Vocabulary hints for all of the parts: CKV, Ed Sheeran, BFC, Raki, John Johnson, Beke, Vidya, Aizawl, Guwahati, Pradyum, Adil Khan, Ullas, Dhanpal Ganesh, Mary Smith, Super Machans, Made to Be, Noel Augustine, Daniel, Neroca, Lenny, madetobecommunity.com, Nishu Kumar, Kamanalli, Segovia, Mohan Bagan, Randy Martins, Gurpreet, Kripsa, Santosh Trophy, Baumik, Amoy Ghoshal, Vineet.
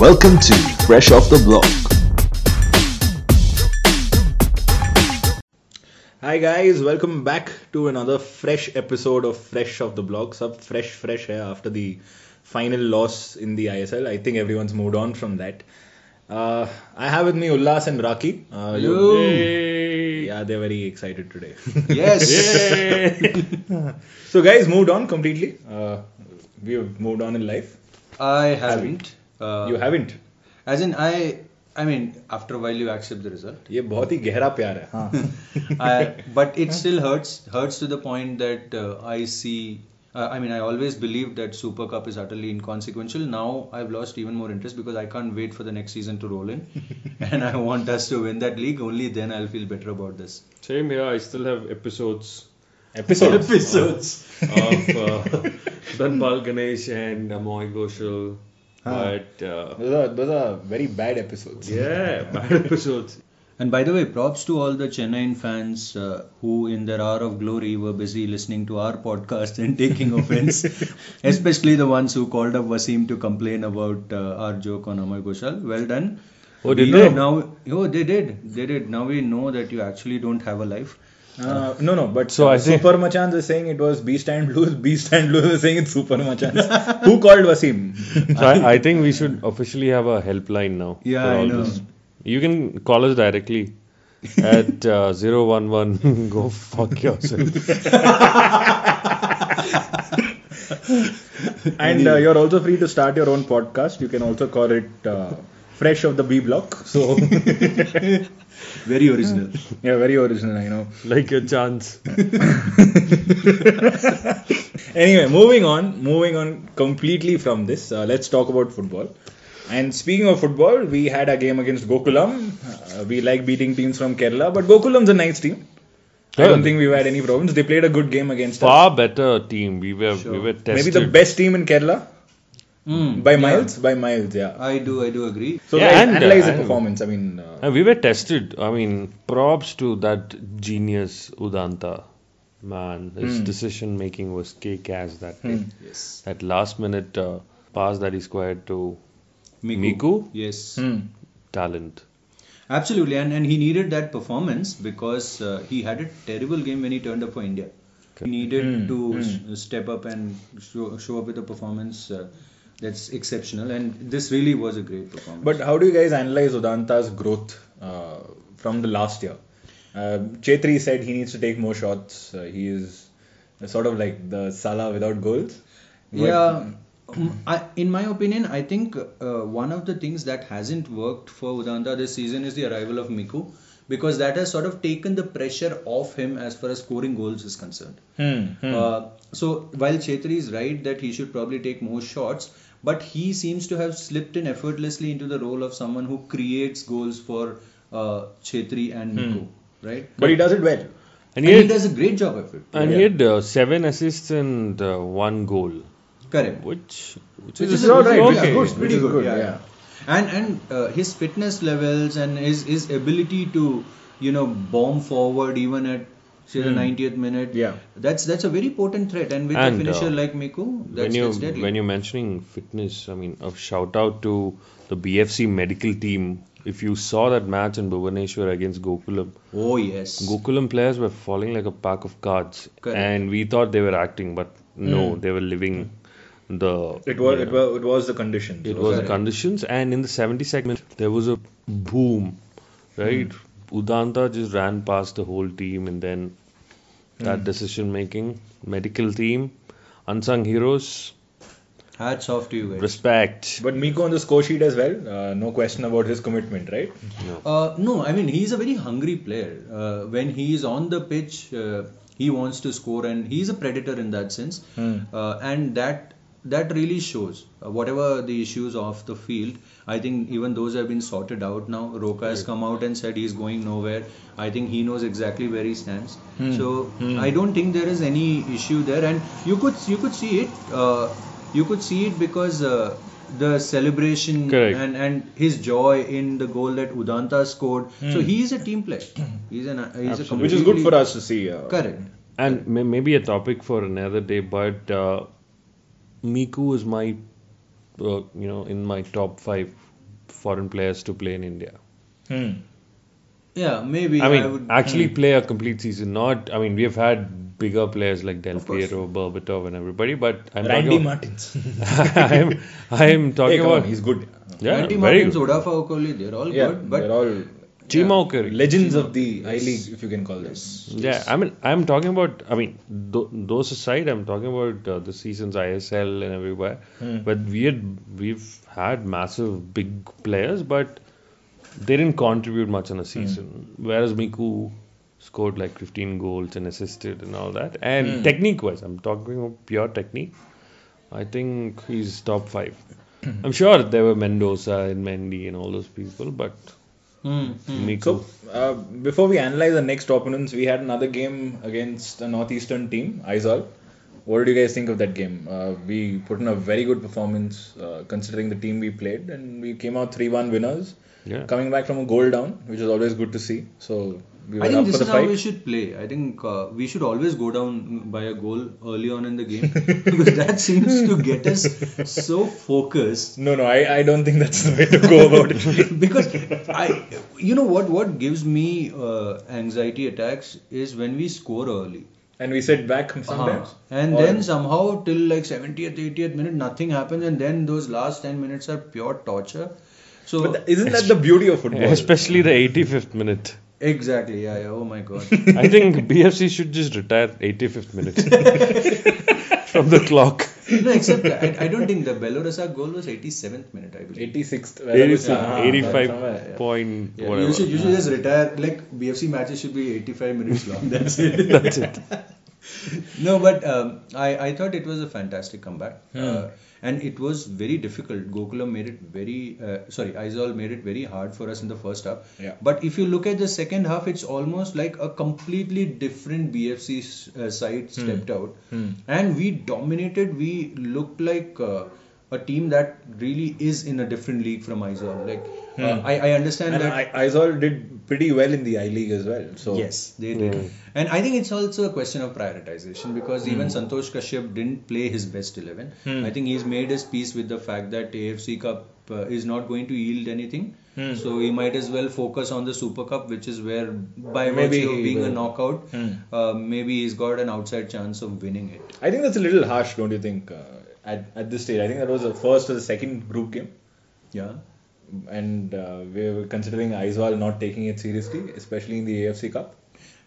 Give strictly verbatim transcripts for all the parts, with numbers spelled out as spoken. Welcome to Fresh Off the Block. Hi guys, welcome back to another fresh episode of Fresh Off the Block. Sab fresh fresh hai after the final loss in the I S L. I think everyone's moved on from that. Uh, I have with me Ullas and Raki. Uh, Hello. Yeah, they're very excited today. Yes. So guys, moved on completely. Uh, we have moved on in life. I haven't. Uh, you haven't. As in, I. I mean, after a while, you accept the result. ये बहुत ही गहरा प्यार है. हाँ. But it still hurts. Hurts to the point that uh, I see. Uh, I mean, I always believed that Super Cup is utterly inconsequential. Now I've lost even more interest because I can't wait for the next season to roll in. And I want us to win that league. Only then I'll feel better about this. Same here. I still have episodes. Episodes? Episodes. Of uh, Dhanpal Ganesh and Amoy Ghoshal. Huh. But, uh, those, are, those are very bad episodes. Yeah, bad episodes. And by the way, props to all the Chennai fans uh, who in their hour of glory were busy listening to our podcast and taking offense. Especially the ones who called up Wasim to complain about uh, our joke on Amoy Ghoshal. Well done. Oh, did they? Now, oh, they did. They did. Now we know that you actually don't have a life. Uh, no, no, but so uh, Super Machans is saying it was Beast and Blues. Beast and Blues is saying it's Super Machans. Who called Wasim? So I, I think we should officially have a helpline now. Yeah, I know. This. You can call us directly at uh, zero one one. Go fuck yourself. And uh, you're also free to start your own podcast. You can also call it uh, Fresh of the B Block. So very original. Yeah, very original, I know. Like a chance. Anyway, moving on. Moving on completely from this. Uh, let's talk about football. And speaking of football, we had a game against Gokulam. Uh, we like beating teams from Kerala, but Gokulam's a nice team. I don't think we've had any problems. They played a good game against Far us. Far better team. We were sure. we were tested. Maybe the best team in Kerala. Mm, by yeah. miles, by miles, yeah. I do, I do agree. So yeah, guys, and, analyze uh, the performance. I mean, uh, we were tested. I mean, props to that genius Udanta. Man, his mm. decision making was kick-ass that day. Mm. Yes. That last minute uh, pass that he squared to. Miku. Miku, yes, mm. talent. Absolutely, and, and he needed that performance because uh, he had a terrible game when he turned up for India. Okay. He needed mm. to mm. S- step up and show, show up with a performance uh, that's exceptional, and this really was a great performance. But how do you guys analyze Udanta's growth uh, from the last year? Uh, Chhetri said he needs to take more shots. Uh, he is sort of like the Salah without goals. But yeah. I, in my opinion, I think uh, one of the things that hasn't worked for Udanta this season is the arrival of Miku, because that has sort of taken the pressure off him as far as scoring goals is concerned. Hmm, hmm. Uh, so while Chhetri is right that he should probably take more shots, but he seems to have slipped in effortlessly into the role of someone who creates goals for uh, Chhetri and Miku, hmm. right? But he does it well. And, and he, had, he does a great job of it. And yeah. he had uh, seven assists and uh, one goal. Correct. Which, which, which is, is all right. Okay. Good, pretty, pretty good. good yeah, yeah. yeah. And and uh, his fitness levels and his his ability to you know bomb forward even at say mm. the ninetieth minute. Yeah. That's that's a very potent threat. And with and, a finisher uh, like Miku, that's, when you, that's deadly. When you're mentioning fitness, I mean, a shout out to the B F C medical team. If you saw that match in Bhubaneswar against Gokulam. Oh yes. Gokulam players were falling like a pack of cards. Correct. And we thought they were acting, but no, mm. they were living. The it was it know, was it was the conditions. It was right. the conditions, and in the seventieth minute there was a boom, right? Mm. Udanta just ran past the whole team, and then that mm. decision making, medical team, unsung heroes. Hats off to you guys. Respect. But Miku on the score sheet as well. Uh, no question about his commitment, right? No. Uh, no, I mean he's a very hungry player. Uh, when he is on the pitch, uh, he wants to score, and he's a predator in that sense, mm. uh, and that. That really shows. Uh, whatever the issues off the field, I think even those have been sorted out now. Roka has come out and said he's going nowhere. I think he knows exactly where he stands. Hmm. So hmm. I don't think there is any issue there. And you could you could see it. Uh, you could see it because uh, the celebration Correct. and and his joy in the goal that Udanta scored. Hmm. So he is a team player. He's an he's a which is good for us to see. Uh, Correct. And may, maybe a topic for another day, but. Uh, Miku is my uh, you know, in my top five foreign players to play in India. Hmm. Yeah, maybe. I mean, I would, actually hmm. play a complete season. Not, I mean, we have had bigger players like Del Piero, Berbatov, and everybody. But I'm Randy talking Martins. I'm, I'm talking hey, about. On, he's good. Yeah, Randy Martins, Odafa Okoli, they're all yeah, good. But they're all Chima yeah, Okori. Legends of the I League, if you can call this. Yeah, I mean, I'm talking about. I mean, th- those aside, I'm talking about uh, the seasons I S L and everywhere. Hmm. But we had, we've had massive big players, but they didn't contribute much in a season, mm. whereas Miku scored like fifteen goals and assisted and all that. And mm. technique-wise, I'm talking about pure technique, I think he's top five. I'm sure there were Mendoza and Mendy and all those people, but mm. Miku. So, uh, before we analyze the next opponents, we had another game against a northeastern team, Aizawl. What did you guys think of that game? Uh, we put in a very good performance uh, considering the team we played, and we came out three one winners. Yeah. Coming back from a goal down, which is always good to see. So we were I think up this for the is fight. How we should play. I think uh, we should always go down by a goal early on in the game because that seems to get us so focused. No, no, I, I don't think that's the way to go about it. Because I, you know what, what gives me uh, anxiety attacks is when we score early. And we sit back sometimes. Uh-huh. And or then somehow till like seventieth, eightieth minute, nothing happens. And then those last ten minutes are pure torture. So but isn't that the beauty of football? Yeah, especially the eighty-fifth minute. Exactly, yeah, yeah. Oh my God. I think B F C should just retire eighty-fifth minute from the clock. No, except I, I don't think the Belorasa goal was eighty-seventh minute, I believe. eighty-sixth. eighty-sixth, eighty-five point yeah, whatever. You should, you should just retire, like B F C matches should be eighty-five minutes long. That's it. That's it. No, but um, I, I thought it was a fantastic comeback. Hmm. Uh, and it was very difficult. Gokulam made it very, uh, sorry, Aizawl made it very hard for us in the first half. Yeah. But if you look at the second half, it's almost like a completely different B F C uh, side hmm. stepped out. Hmm. And we dominated. We looked like uh, a team that really is in a different league from Aizawl. Like, hmm. uh, I, I understand and that. Aizawl did pretty well in the I League as well. So yes, they did. Hmm. And I think it's also a question of prioritization because mm. even Santosh Kashyap didn't play his best eleven. Mm. I think he's made his peace with the fact that A F C Cup uh, is not going to yield anything. Mm. So he might as well focus on the Super Cup, which is where by maybe virtue of being will. a knockout, mm. uh, maybe he's got an outside chance of winning it. I think that's a little harsh, don't you think, uh, at, at this stage? I think that was the first or the second group game. Yeah. And uh, we were considering Aizawl not taking it seriously, especially in the A F C Cup.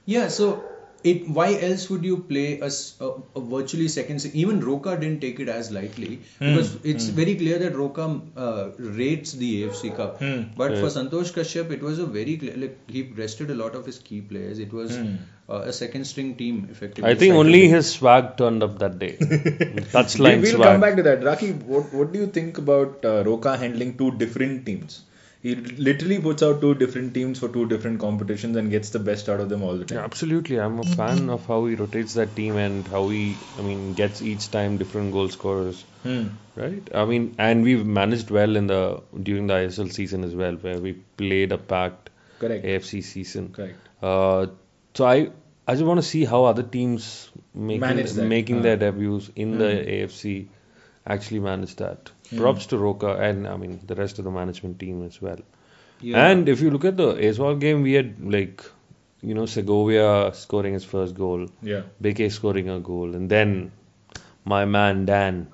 Yeah, so it. Why else would you play a, a, a virtually second? Even Roka didn't take it as lightly mm. because it's mm. very clear that Roka uh, rates the A F C Cup. Mm. But yeah. for Santosh Kashyap, it was a very clear. Like, he rested a lot of his key players. It was mm. uh, a second string team effectively. I think only his swag turned up that day. Touchline we'll swag. We'll come back to that. Raki, what, what do you think about uh, Roka handling two different teams? He literally puts out two different teams for two different competitions and gets the best out of them all the time. Yeah, absolutely. I'm a fan of how he rotates that team and how he, I mean, gets each time different goal scorers. Hmm. Right? I mean, and we've managed well in the during the I S L season as well, where we played a packed Correct. A F C season. Correct. Uh, so I, I just want to see how other teams making making uh, their debuts in hmm. the A F C actually manage that. Props mm. to Roka and I mean the rest of the management team as well. Yeah. And if you look at the Aizawl game, we had like you know Segovia scoring his first goal, yeah, Beke scoring a goal, and then my man Dan.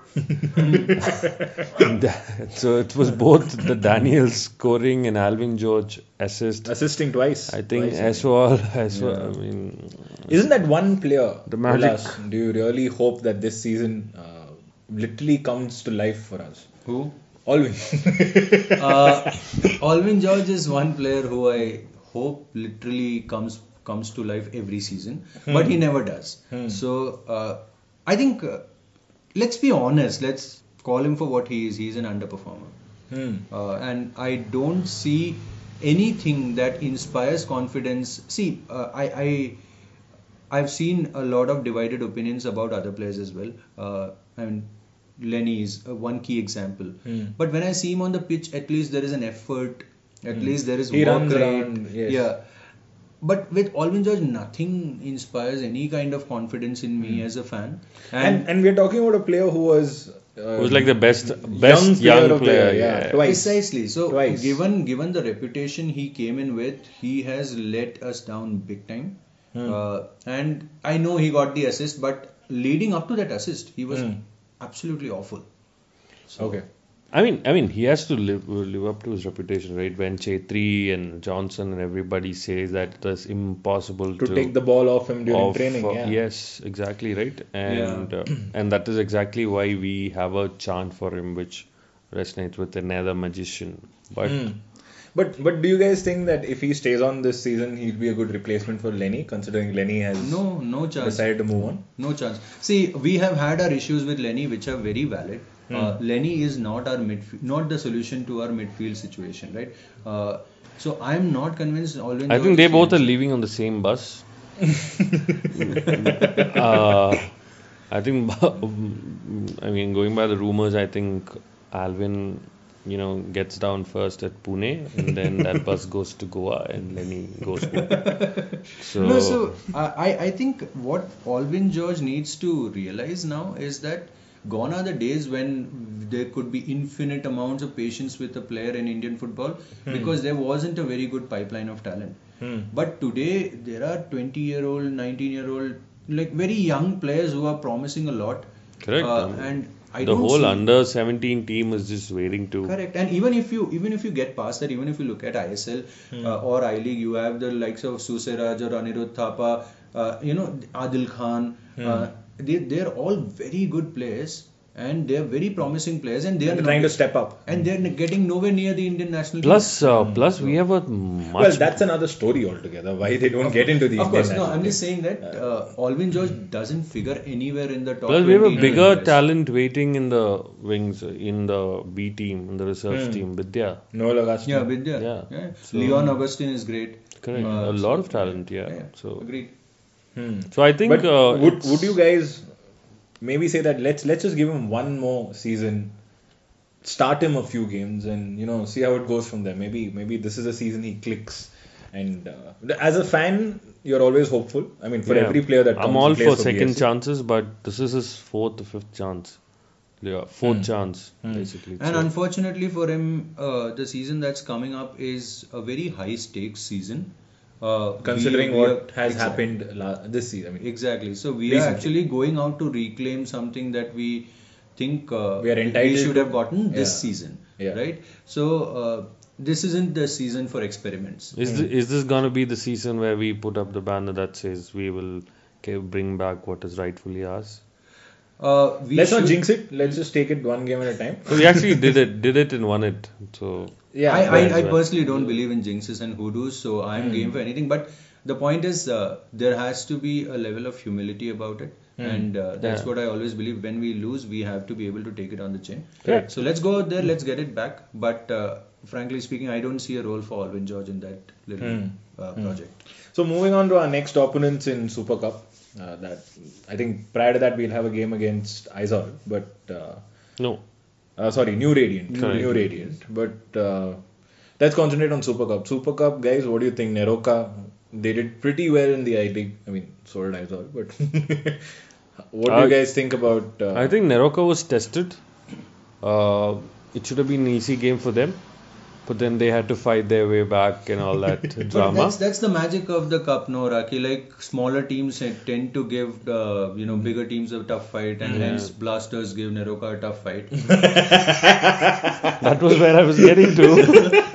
So it was both the Daniels scoring and Albin George assist, assisting twice. I think Aizawl. Yeah. I mean, isn't that one player? The magic. Ullas, do you really hope that this season? Uh, literally comes to life for us. Who? Albin. uh, Albin George is one player who I hope literally comes comes to life every season, hmm. but he never does. Hmm. So uh, I think uh, let's be honest. Let's call him for what he is. He's an underperformer, hmm. uh, and I don't see anything that inspires confidence. See, uh, I. I I've seen a lot of divided opinions about other players as well. Uh, I mean, Lenny is one key example. Mm. But when I see him on the pitch, at least there is an effort. At mm. least there is he work rate. Yes. Yeah. But with Albin George, nothing inspires any kind of confidence in me mm. as a fan. And, and and we're talking about a player who was Uh, Who's like the best, best young player? Young player, player yeah. yeah, twice. Precisely. So, twice. given given the reputation he came in with, he has let us down big time. Hmm. Uh, and I know he got the assist, but leading up to that assist, he was hmm. absolutely awful. So, okay. I mean, I mean, he has to live live up to his reputation, right? When Chhetri and Johnson and everybody says that it's impossible to, to take the ball off him during off, training. Yeah. Yes, exactly, right? And yeah. uh, and that is exactly why we have a chant for him, which resonates with another magician. But mm. but but do you guys think that if he stays on this season, he'll be a good replacement for Lenny, considering Lenny has no no chance decided to move on? No chance. See, we have had our issues with Lenny, which are very valid. Hmm. Uh, Lenny is not our midf- not the solution to our midfield situation, right? Uh, so I'm not convinced. Albin I George think they both are leaving on the same bus. uh, I think, I mean, going by the rumors, I think Albin, you know, gets down first at Pune, and then that bus goes to Goa, and Lenny goes home. So, no, so uh, I I think what Albin George needs to realize now is that. Gone are the days when there could be infinite amounts of patience with a player in Indian football hmm. because there wasn't a very good pipeline of talent. Hmm. But today, there are twenty-year-old, nineteen-year-old, like very young players who are promising a lot. Correct. Uh, and I the whole under seventeen team is just waiting to... Correct. And even if you even if you get past that, even if you look at I S L hmm. uh, or I-League, you have the likes of Susiraj or Anirudh Thapa, uh, you know, Adil Khan, hmm. uh, They they're all very good players and they're very promising players and they're trying to step up and they're getting nowhere near the Indian national team. Plus, uh, plus we have a much well that's another story altogether why they don't get into the Indian national team. Of course, no, I'm just saying that uh, Albin George doesn't figure anywhere in the top. Plus, we have a bigger talent waiting in the wings in the B team in the reserve mm. team. Vidya. Noel Augustine. Yeah, Vidya. Yeah. yeah. So, Leon Augustine is great. Correct. Uh, a lot of talent. Yeah. yeah. So agreed. Hmm. So I think but uh, would would you guys maybe say that let's let's just give him one more season, start him a few games, and you know see how it goes from there. Maybe maybe this is a season he clicks. And uh, as a fan, you're always hopeful. I mean, for yeah. every player that comes, I'm all for second B F C. Chances, but this is his fourth or fifth chance. Yeah, fourth mm. chance mm. basically. And so. Unfortunately for him, uh, the season that's coming up is a very high stakes season. Uh, Considering we, we what are, has exactly. happened la- this season. I mean, exactly. So we recently. are actually going out to reclaim something that we think uh, we, are entitled we should have gotten this yeah. season. Yeah. Right? So uh, this isn't the season for experiments. Is, mm. the, is this going to be the season where we put up the banner that says we will bring back what is rightfully ours? Uh, we Let's should... not jinx it. Let's just take it one game at a time. So we actually did it, did it and won it. So yeah, I, I, I personally don't believe in jinxes and hoodoos, so I'm mm. game for anything. But the point is, uh, there has to be a level of humility about it, mm. and uh, that's yeah. what I always believe. When we lose, we have to be able to take it on the chin. Correct. So let's go out there. Let's get it back. But uh, frankly speaking, I don't see a role for Albin George in that little mm. Uh, mm. project. So moving on to our next opponents in Super Cup. Uh, that I think prior to that we'll have a game against Aizawl, but uh, no, uh, sorry, New Radiant, New, New Radiant. But uh, let's concentrate on Super Cup. Super Cup, guys, what do you think? Neroca, they did pretty well in the I League. I mean, so did Aizawl. But what do uh, you guys think about? Uh, I think Neroca was tested. Uh, it should have been an easy game for them. But then they had to fight their way back and all that drama. That's, that's the magic of the cup, no, Raki. Like smaller teams tend to give uh, you know bigger teams a tough fight, and yeah. hence Blasters give Neroca a tough fight. That was where I was getting to.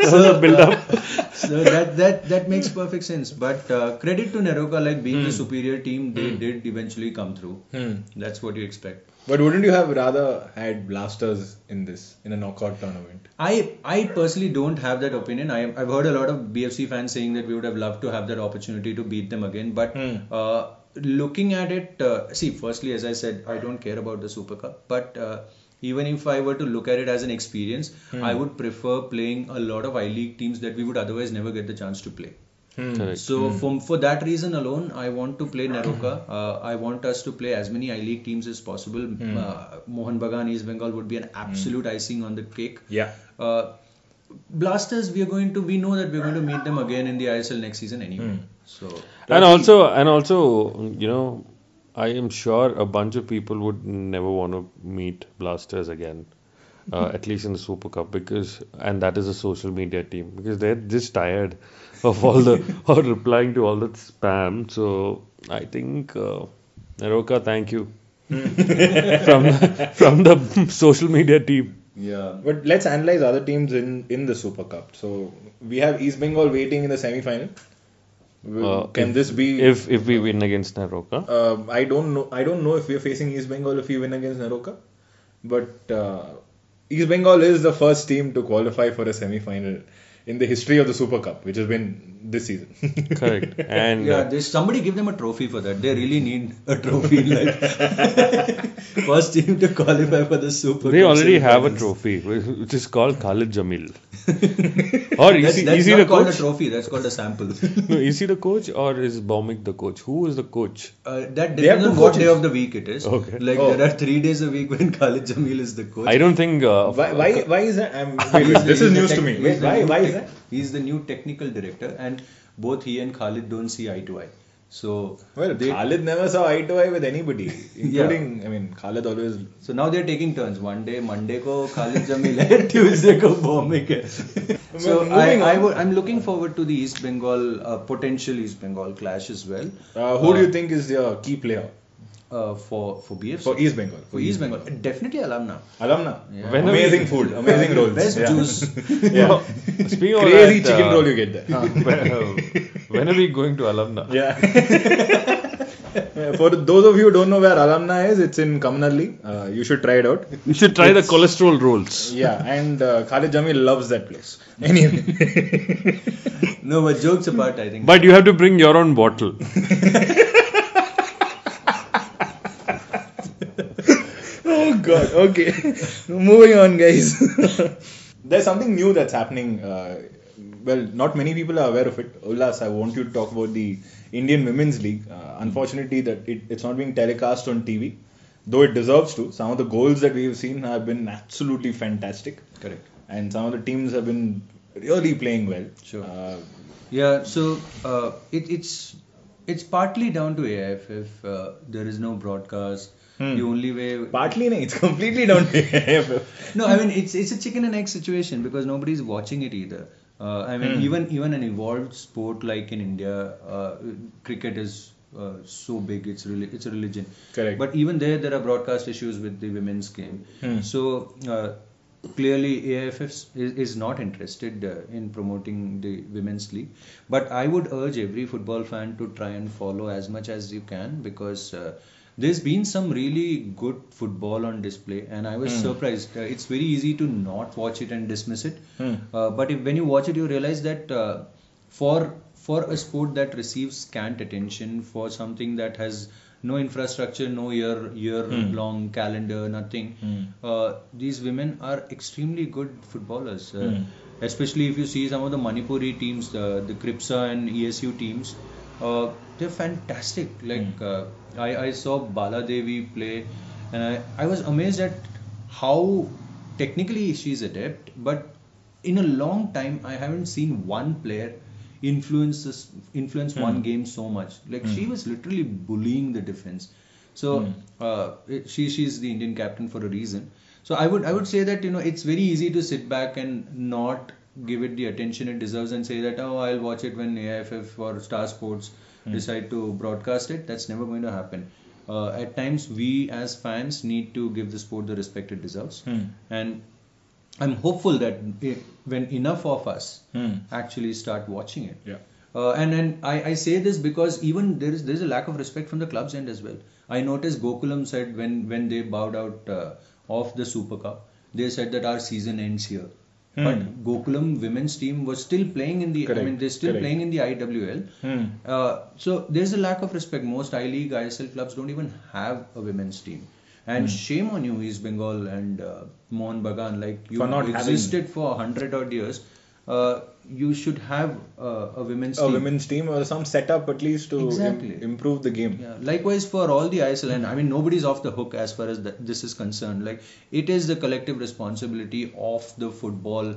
So the build up. Uh, so that that that makes perfect sense. But uh, credit to Neroca, like being mm. the superior team, they mm. did eventually come through. Mm. That's what you expect. But wouldn't you have rather had Blasters in this, in a knockout tournament? I, I personally don't have that opinion. I, I've heard a lot of B F C fans saying that we would have loved to have that opportunity to beat them again. But mm. uh, looking at it, uh, see, firstly, as I said, I don't care about the Super Cup. But uh, even if I were to look at it as an experience, mm. I would prefer playing a lot of I-League teams that we would otherwise never get the chance to play. Hmm. So hmm. for, for that reason alone, I want to play Neroca. Uh, I want us to play as many I-League teams as possible. Hmm. Uh, Mohan Bagan, East Bengal would be an absolute hmm. icing on the cake. Yeah. Uh, Blasters, we are going to. We know that we are going to meet them again in the I S L next season anyway. Hmm. So. And also, and also, you know, I am sure a bunch of people would never want to meet Blasters again, uh, at least in the Super Cup, because and that is a social media team, because they're just tired of all the or replying to all that spam. So I think uh, Neroca, thank you from the, from the social media team. Yeah, but let's analyze other teams in, in the Super Cup. So we have East Bengal waiting in the semi-final. Uh, Can if, this be if if we win against Neroca? Uh, I don't know. I don't know if we are facing East Bengal if we win against Neroca, but uh, East Bengal is the first team to qualify for a semi-final in the history of the Super Cup, which has been this season. Correct. And yeah, uh, somebody give them a trophy for that. They really need a trophy. Like first team to qualify for the Super Cup. They already have finals. A trophy, which is called Khalid Jamil. Or is that's, he, that's is not he the called coach? A trophy. That's called a sample. No, is he the coach or is Baumik the coach? Who is the coach? Uh, that depends on what coaches. Day of the week it is. Okay. Like oh. There are three days a week when Khalid Jamil is the coach. I don't think. Uh, why, why? Why is that? I'm, wait, wait, this is news tech, to me. Wait, why? Why is that? He's the new technical director, and both he and Khalid don't see eye to eye. So well, they, Khalid never saw eye to eye with anybody, including yeah. I mean Khalid always. So now they're taking turns. One day Monday ko Khalid Jamil hai, Tuesday ko Baumik hai. So well, I, I w- I'm looking forward to the East Bengal uh, potential East Bengal clash as well. Uh, who uh, do you think is the key player? Uh, for for B F C for East Bengal for East Bengal definitely Alamna Alamna yeah. amazing food, amazing rolls, best yeah. juice yeah. Well, speaking of crazy that, chicken uh, roll you get there. Uh, when, uh, when are we going to Alamna? Yeah. Yeah, for those of you who don't know where Alamna is, it's in Kamanalli. Uh, you should try it out. You should try it's, the cholesterol rolls. Yeah, and uh, Khalid Jamil loves that place. Anyway. No, but jokes apart, I think. But you have to bring your own bottle. Oh God, okay. Moving on, guys. There's something new that's happening. Uh, well, not many people are aware of it. Ullas, I want you to talk about the Indian Women's League. Uh, unfortunately, that it, it's not being telecast on T V, though it deserves to. Some of the goals that we've seen have been absolutely fantastic. Correct. And some of the teams have been really playing well. Sure. Uh, yeah, so uh, it, it's, it's partly down to A I F F. Uh, there is no broadcast. Hmm. The only way... Partly, no, it's completely down to No, I mean, it's it's a chicken and egg situation because nobody's watching it either. Uh, I mean, hmm. even even an evolved sport like in India, uh, cricket is uh, so big, it's really it's a religion. Correct. But even there, there are broadcast issues with the women's game. Hmm. So, uh, clearly, A I F F is, is not interested uh, in promoting the women's league. But I would urge every football fan to try and follow as much as you can because... Uh, There's been some really good football on display and I was mm. surprised. Uh, it's very easy to not watch it and dismiss it. Mm. Uh, but if, when you watch it, you realize that uh, for for a sport that receives scant attention, for something that has no infrastructure, no year, year-long mm. calendar, nothing, mm. uh, these women are extremely good footballers. Uh, mm. Especially if you see some of the Manipuri teams, the, the Kripsa and E S U teams, uh, they're fantastic. Like... Mm. Uh, I, I saw Bala Devi play and I, I was amazed at how technically she's adept, but in a long time I haven't seen one player influence influence mm. one game so much. Like mm. she was literally bullying the defense. So mm. uh, it, she she's the Indian captain for a reason. So I would I would say that, you know, it's very easy to sit back and not give it the attention it deserves and say that, oh, I'll watch it when A I F F or Star Sports decide to broadcast it. That's never going to happen. Uh, at times, we as fans need to give the sport the respect it deserves. Hmm. And I'm hopeful that it, when enough of us hmm. actually start watching it. Yeah. Uh, and and I, I say this because even there is there is a lack of respect from the club's end as well. I noticed Gokulam said when, when they bowed out uh, of the Super Cup, they said that our season ends here. Hmm. But Gokulam women's team was still playing in the Correct. I mean they're still Correct. playing in the I W L. Hmm. Uh, so there's a lack of respect. Most I League, I S L clubs don't even have a women's team. And hmm. shame on you, East Bengal and uh, Mohan Bagan. Like you for not existed having... for a hundred odd years. Uh, you should have uh, a women's a team. A women's team or some setup at least to exactly. im- improve the game. Yeah. Likewise for all the I S L, and I mean nobody's off the hook as far as the, this is concerned. Like it is the collective responsibility of the football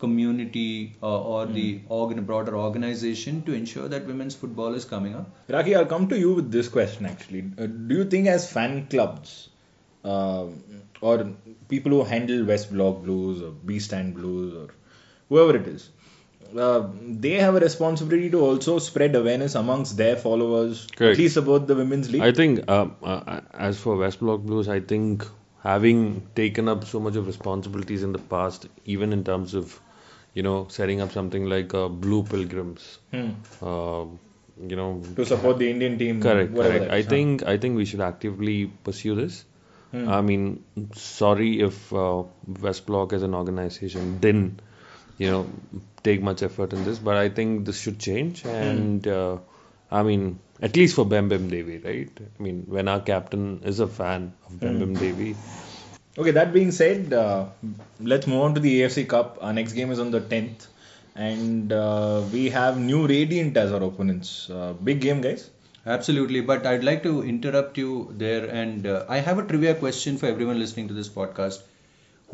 community uh, or mm. the organ, broader organization to ensure that women's football is coming up. Raki, I'll come to you with this question actually. Uh, do you think as fan clubs uh, or people who handle West Block Blues or B Stand Blues or whoever it is, Uh, they have a responsibility to also spread awareness amongst their followers, correct, at least about the women's league? I think uh, uh, as for West Block Blues, I think having taken up so much of responsibilities in the past, even in terms of, you know, setting up something like uh, Blue Pilgrims, hmm. uh, you know, to support the Indian team. Correct, correct. I think I think we should actively pursue this. Hmm. I mean, sorry if uh, West Block as an organization didn't, you know, take much effort in this, but I think this should change. And mm. uh, I mean, at least for Bem Bem Devi, right? I mean, when our captain is a fan of Bem mm. Bem Devi. Okay, that being said, uh, let's move on to the A F C Cup. Our next game is on the tenth, and uh, we have New Radiant as our opponents. Uh, big game, guys. Absolutely, but I'd like to interrupt you there, and uh, I have a trivia question for everyone listening to this podcast.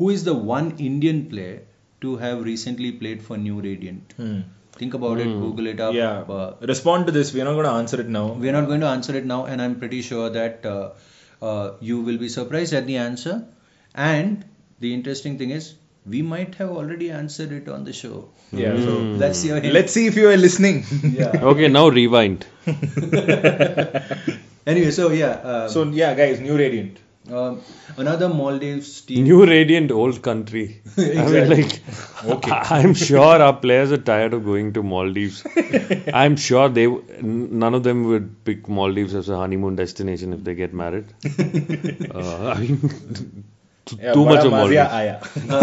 Who is the one Indian player to have recently played for New Radiant? Hmm. Think about hmm. it, Google it up. Yeah. Uh, Respond to this. We're not going to answer it now. We're not going to answer it now, and I'm pretty sure that uh, uh, you will be surprised at the answer. And the interesting thing is, we might have already answered it on the show. Yeah. Hmm. So that's your hint. Let's see if you are listening. Yeah. Okay, now rewind. Anyway, so yeah. Um, so yeah, guys, New Radiant. Um, another Maldives team. New Radiant, old country. Exactly. I mean, like, okay. I, I'm sure our players are tired of going to Maldives. I'm sure they none of them would pick Maldives as a honeymoon destination if they get married. Uh, I mean, t- yeah, too much of Maldives. Aya. no,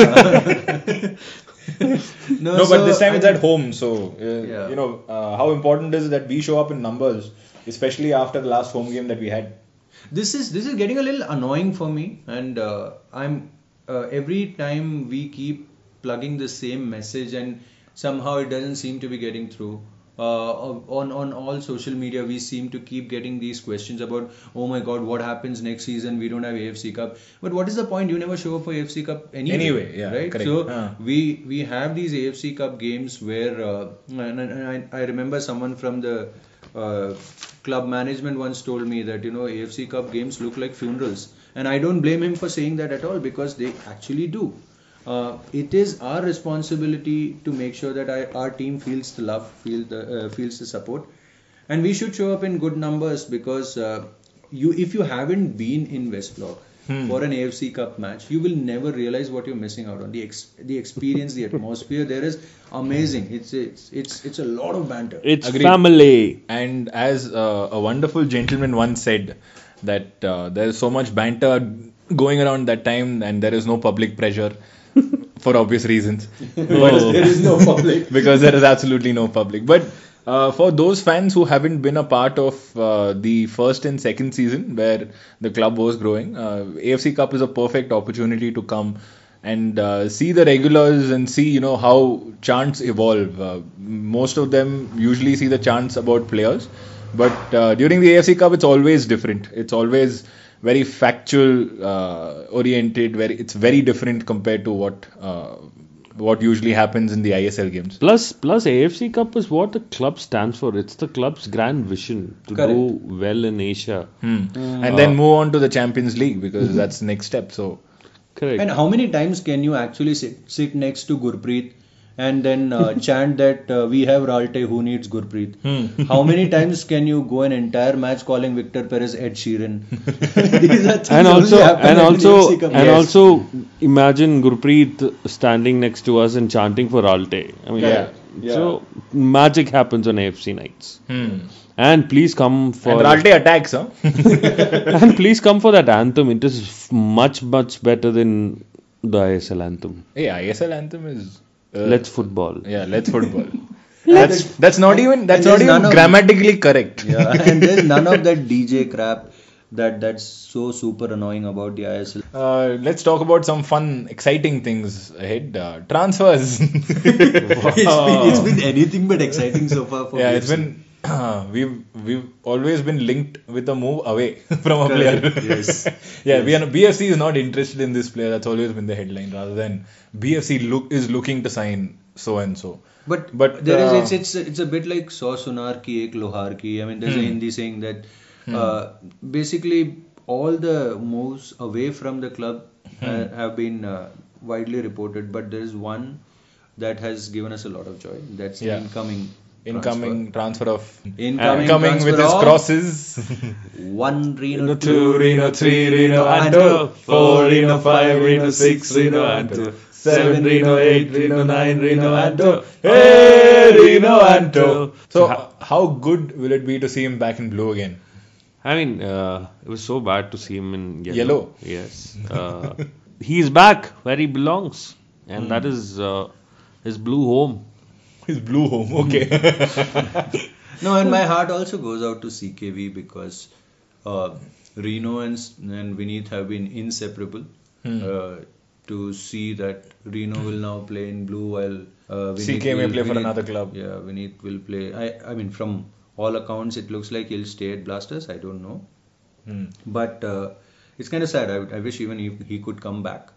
no so, but this time I it's mean, at home. So, uh, yeah. you know, uh, how important is it that we show up in numbers, especially after the last home game that we had? This is this is getting a little annoying for me, and uh, I'm uh, every time we keep plugging the same message, and somehow it doesn't seem to be getting through. Uh, on on all social media, we seem to keep getting these questions about, oh my God, what happens next season? We don't have A F C Cup. But what is the point? You never show up for A F C Cup anyway. Anyway, yeah, right? Correct. So uh. we we have these A F C Cup games where, uh, and, and I, I remember someone from the Uh, club management once told me that, you know, A F C Cup games look like funerals, and I don't blame him for saying that at all, because they actually do. Uh, it is our responsibility to make sure that our, our team feels the love, feel the, uh, feels the support, and we should show up in good numbers, because uh, you, if you haven't been in West Block hmm. for an A F C Cup match, you will never realize what you're missing out on. The ex- the experience, the atmosphere there is amazing. It's it's it's it's a lot of banter. It's Agreed. Family. And as uh, a wonderful gentleman once said, that uh, there is so much banter going around that time, and there is no public pressure for obvious reasons. Because there is no public. Because there is absolutely no public. But uh, for those fans who haven't been a part of uh, the first and second season where the club was growing, uh, A F C Cup is a perfect opportunity to come and uh, see the regulars and see, you know, how chants evolve. Uh, most of them usually see the chants about players, but uh, during the A F C Cup, it's always different. It's always very factual uh, oriented. Very, it's very different compared to what uh, what usually happens in the I S L games. Plus, plus A F C Cup is what the club stands for. It's the club's grand vision to Correct. do well in Asia, hmm. mm. and uh, then move on to the Champions League, because mm-hmm. that's the next step. So. Correct. And how many times can you actually sit, sit next to Gurpreet and then uh, chant that uh, we have Ralte, who needs Gurpreet? Hmm. How many times can you go an entire match calling Victor Perez Ed Sheeran? These are things and also, and also, and yes. also, imagine Gurpreet standing next to us and chanting for Ralte. I mean, yeah. yeah. So magic happens on A F C nights. Hmm. And please come for... And Ralte attacks, huh? And please come for that anthem. It is much, much better than the I S L anthem. Yeah, I S L anthem is... Uh, let's football. Yeah, let's football. That's that's not even that's not even grammatically correct. Yeah, and there's none of that D J crap that that's so super annoying about the I S L. Uh, let's talk about some fun, exciting things ahead. Uh, transfers. Wow. it's, been, it's been anything but exciting so far for me. Yeah, it's been... we've we've always been linked with a move away from a player. Yes. Yeah, yes. We are B F C is not interested in this player. That's always been the headline, rather than B F C look is looking to sign so and so. But but there uh, is it's, it's it's a bit like सौ सुनार की एक लोहार की. I mean, there's hmm. a Hindi saying that hmm. uh, basically all the moves away from the club hmm. uh, have been uh, widely reported. But there is one that has given us a lot of joy. That's yeah. incoming. Incoming transfer, transfer of incoming, incoming with his crosses. One Reno, two Reno, three Reno, Anto, four Reno, five Reno, six Reno, Anto, seven Reno, eight Reno, nine Reno, Anto, hey Reno, Anto. So, how, how good will it be to see him back in blue again? I mean, uh, it was so bad to see him in yellow. yellow. Yes, uh, he's back where he belongs, and mm. that is uh, his blue home. His blue home, okay. No, and my heart also goes out to C K V because uh, Reno and and Vineet have been inseparable. Hmm. Uh, to see that Reno will now play in blue while uh, Vineet C K will play Vineet, for another club. Yeah, Vineet will play. I I mean, from all accounts, it looks like he'll stay at Blasters. I don't know, hmm. but uh, it's kind of sad. I I wish even he, he could come back.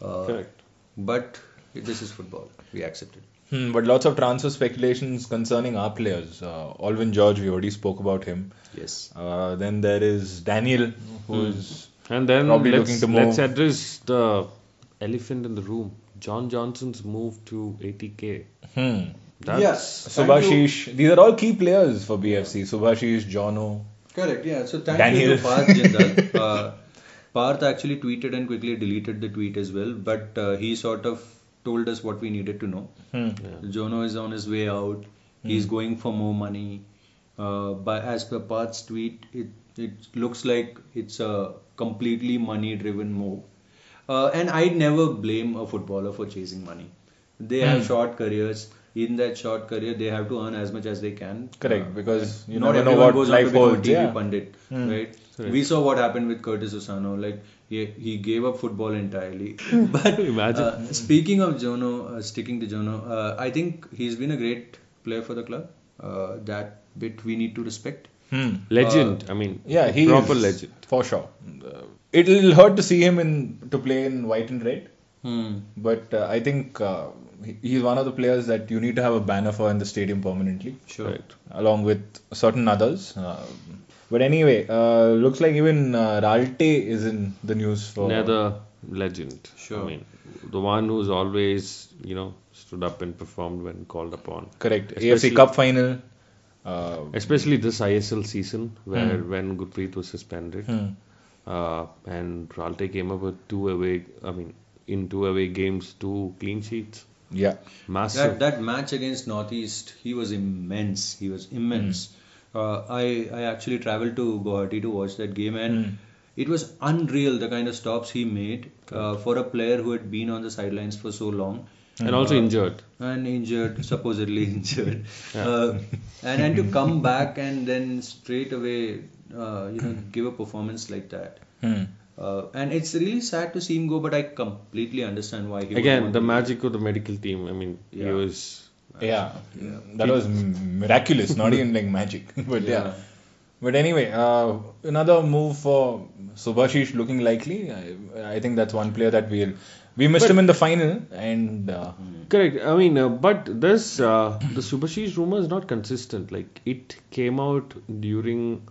Uh, Correct. But this is football. We accept it. Hmm, but lots of transfer speculations concerning our players. Uh, Albin George, we already spoke about him. Yes. Uh, then there is Daniel, who's hmm. and then probably looking to move. Let's address the elephant in the room. John Johnson's move to eighty K. Hmm. That's yes. Subhashish. These are all key players for B F C. Subhashish, Jono. Correct. Yeah. So thank Daniel. you to Parth Jindal. uh, Parth actually tweeted and quickly deleted the tweet as well. But uh, he sort of told us what we needed to know. Hmm. Yeah. Jono is on his way out. Hmm. He's going for more money. Uh, by, as per Parth's tweet, it, it looks like it's a completely money-driven move. Uh, and I'd never blame a footballer for chasing money. They hmm. have short careers. In that short career, they have to earn as much as they can. Correct, uh, because you not never know what goes life holds. T V yeah. pundit, hmm. right? Correct. We saw what happened with Curtis Susano. Like he, he gave up football entirely. But imagine. Uh, speaking of Jono, uh, sticking to Jono, uh, I think he's been a great player for the club. Uh, that bit we need to respect. Hmm. Legend. Uh, I mean, yeah, he proper is legend for sure. It'll hurt to see him in to play in white and red. Hmm. But uh, I think. Uh, He's one of the players that you need to have a banner for in the stadium permanently. Sure. Right. Along with certain others. Uh, but anyway, uh, looks like even uh, Ralte is in the news for... Another legend. Sure. I mean, the one who's always, you know, stood up and performed when called upon. Correct. Especially, A F C Cup final. Uh, especially this I S L season where hmm. when Gurpreet was suspended. Hmm. Uh, and Ralte came up with two away... I mean, in two away games, two clean sheets. Yeah, massive. That, that match against Northeast, he was immense. He was immense. Mm. Uh, I I actually travelled to Guwahati to watch that game, and mm. it was unreal the kind of stops he made uh, for a player who had been on the sidelines for so long. And uh, also injured. And injured, supposedly injured. Yeah. Uh, and and to come back and then straight away, uh, you know, give a performance like that. Mm. Uh, and it's really sad to see him go, but I completely understand why he again the magic of the medical team. I mean, yeah. he was yeah, yeah. that was miraculous, not even like magic, but yeah. yeah. But anyway, uh, another move for Subhashish looking likely. I, I think that's one player that we'll we missed but, him in the final and uh, correct. I mean, uh, but this uh, the Subhashish rumor is not consistent. Like it came out during.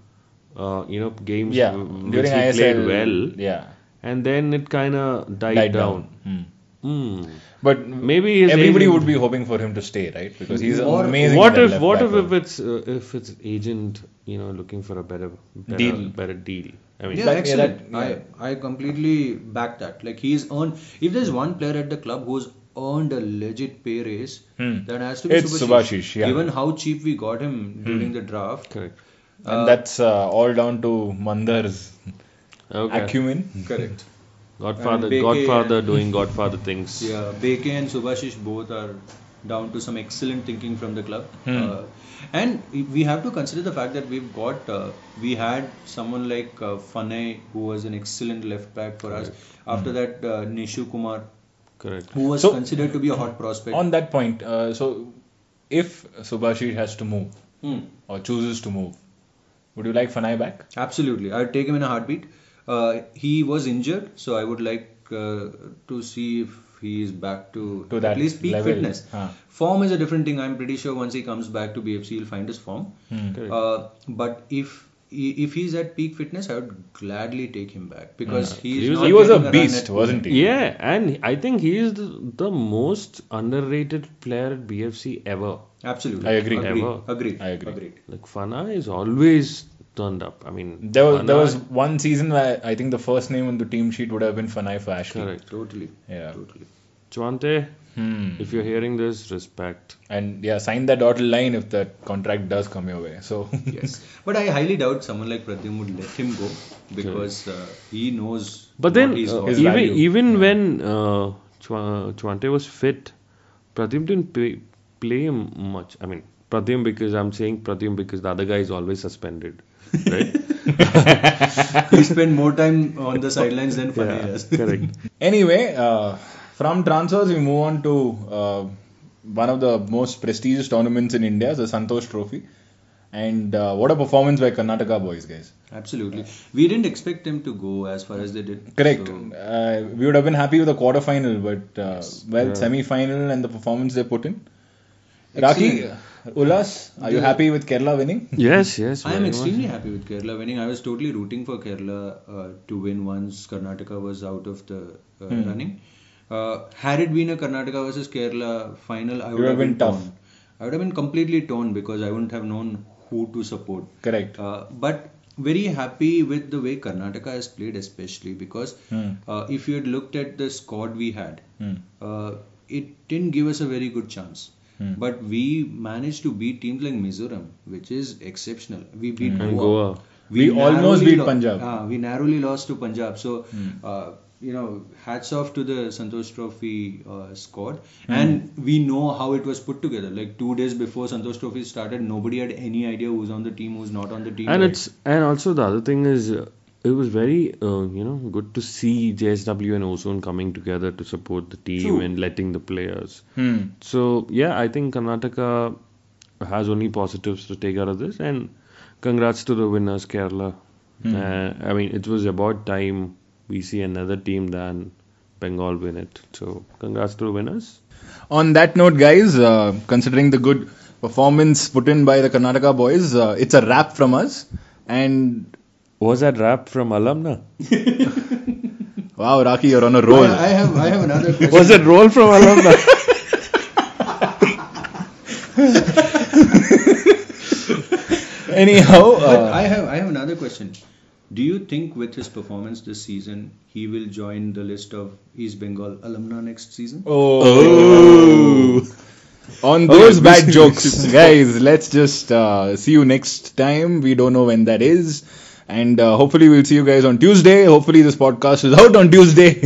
Uh, you know, games yeah. w- which he I S L, played well, yeah. and then it kind of died, died down. down. Mm. Mm. But maybe everybody agent... would be hoping for him to stay, right? Because he's or, amazing. What if what if, if it's uh, if it's agent, you know, looking for a better better deal? Better deal. I mean, yeah, like, excellent. Yeah, that, yeah. I I completely back that. Like he's earned. If there's one player at the club who's earned a legit pay raise, hmm. that has to be it's Subhashish. Yeah. Given how cheap we got him hmm. during the draft, correct. And uh, that's uh, all down to Mandar's okay. acumen. Correct. Godfather, Godfather doing Godfather things. Yeah, Beke and Subhashish both are down to some excellent thinking from the club. Hmm. Uh, and we have to consider the fact that we've got, uh, we had someone like uh, Fanayi, who was an excellent left back for Correct. us. After hmm. that, uh, Nishu Kumar, Correct. who was so, considered to be a hot prospect. On that point, uh, so if Subhashish has to move, hmm. or chooses to move. Would you like Fanayi back? Absolutely. I'd take him in a heartbeat. Uh, he was injured, so I would like uh, to see if he is back to, to at least peak level. Fitness. Huh. Form is a different thing. I'm pretty sure once he comes back to B F C, he'll find his form. Hmm. Uh, but if if he's at peak fitness, I would gladly take him back because yeah. he's he was, not he was a beast, wasn't he? Yeah, and I think he is the, the most underrated player at B F C ever. Absolutely, I agree. Agree. Ever. Agree. I agree. Agreed. Like Fana is always turned up. I mean, there was Fana, there was one season where I think the first name on the team sheet would have been Fanayi for Ashley. Correct. Totally. Yeah. Totally. Chwante, hmm. if you're hearing this, respect. And yeah, sign that dotted line if that contract does come your way. So yes, but I highly doubt someone like Pradyum would let him go because uh, he knows. But then uh, his even value. even yeah. when uh, Chwante was fit, Pradyum didn't pay, play him much. I mean Pradyum because I'm saying Pradyum because the other guy is always suspended, right? He spent more time on the sidelines than Fanayi yeah, does. Correct. Anyway. Uh, From transfers, we move on to uh, one of the most prestigious tournaments in India, the Santosh Trophy. And uh, what a performance by Karnataka boys, guys. Absolutely. Yeah. We didn't expect them to go as far as they did. Correct. So. Uh, we would have been happy with the quarter-final, but, uh, yes. well, yeah. semi-final and the performance they put in. Raki, Ullas, are you happy with Kerala winning? Yes, yes. I am extremely much. happy with Kerala winning. I was totally rooting for Kerala uh, to win once Karnataka was out of the uh, hmm. running. Uh, had it been a Karnataka versus Kerala final, I would, would have been, been tough. Torn. I would have been completely torn because I wouldn't have known who to support. Correct. Uh, but very happy with the way Karnataka has played, especially because mm. uh, if you had looked at the squad we had, mm. uh, it didn't give us a very good chance. Mm. But we managed to beat teams like Mizoram, which is exceptional. We beat mm. Goa. We, we almost beat lo- Punjab. Uh, we narrowly lost to Punjab. So. Mm. Uh, You know, hats off to the Santosh Trophy uh, squad. Mm. And we know how it was put together. Like two days before Santosh Trophy started, nobody had any idea who's on the team, who's not on the team. And right? it's and also the other thing is, uh, it was very, uh, you know, good to see J S W and Ozone coming together to support the team True. and letting the players. Mm. So, yeah, I think Karnataka has only positives to take out of this. And congrats to the winners, Kerala. Mm. Uh, I mean, it was about time we see another team than Bengal win it. So, congrats to the winners. On that note, guys, uh, considering the good performance put in by the Karnataka boys, uh, it's a wrap from us. And was that wrap from Alamna? Wow, Raki, you're on a roll. I have, I have another question. Was it roll from Alamna? Anyhow, uh, I have, I have another question. Do you think with his performance this season, he will join the list of East Bengal Alamna next season? Oh! oh. On those oh, bad jokes, guys, let's just uh, see you next time. We don't know when that is. And uh, hopefully we'll see you guys on Tuesday. Hopefully this podcast is out on Tuesday.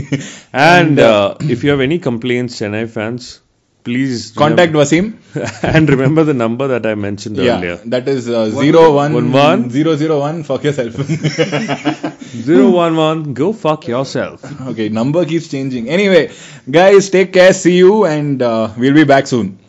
and uh, if you have any complaints, Chennai fans, please contact remember. Wasim. And remember the number that I mentioned yeah, earlier. That is uh, zero one one zero zero one. Fuck yourself. zero one one. Go fuck yourself. Okay, number keeps changing. Anyway, guys, take care. See you. And uh, we'll be back soon.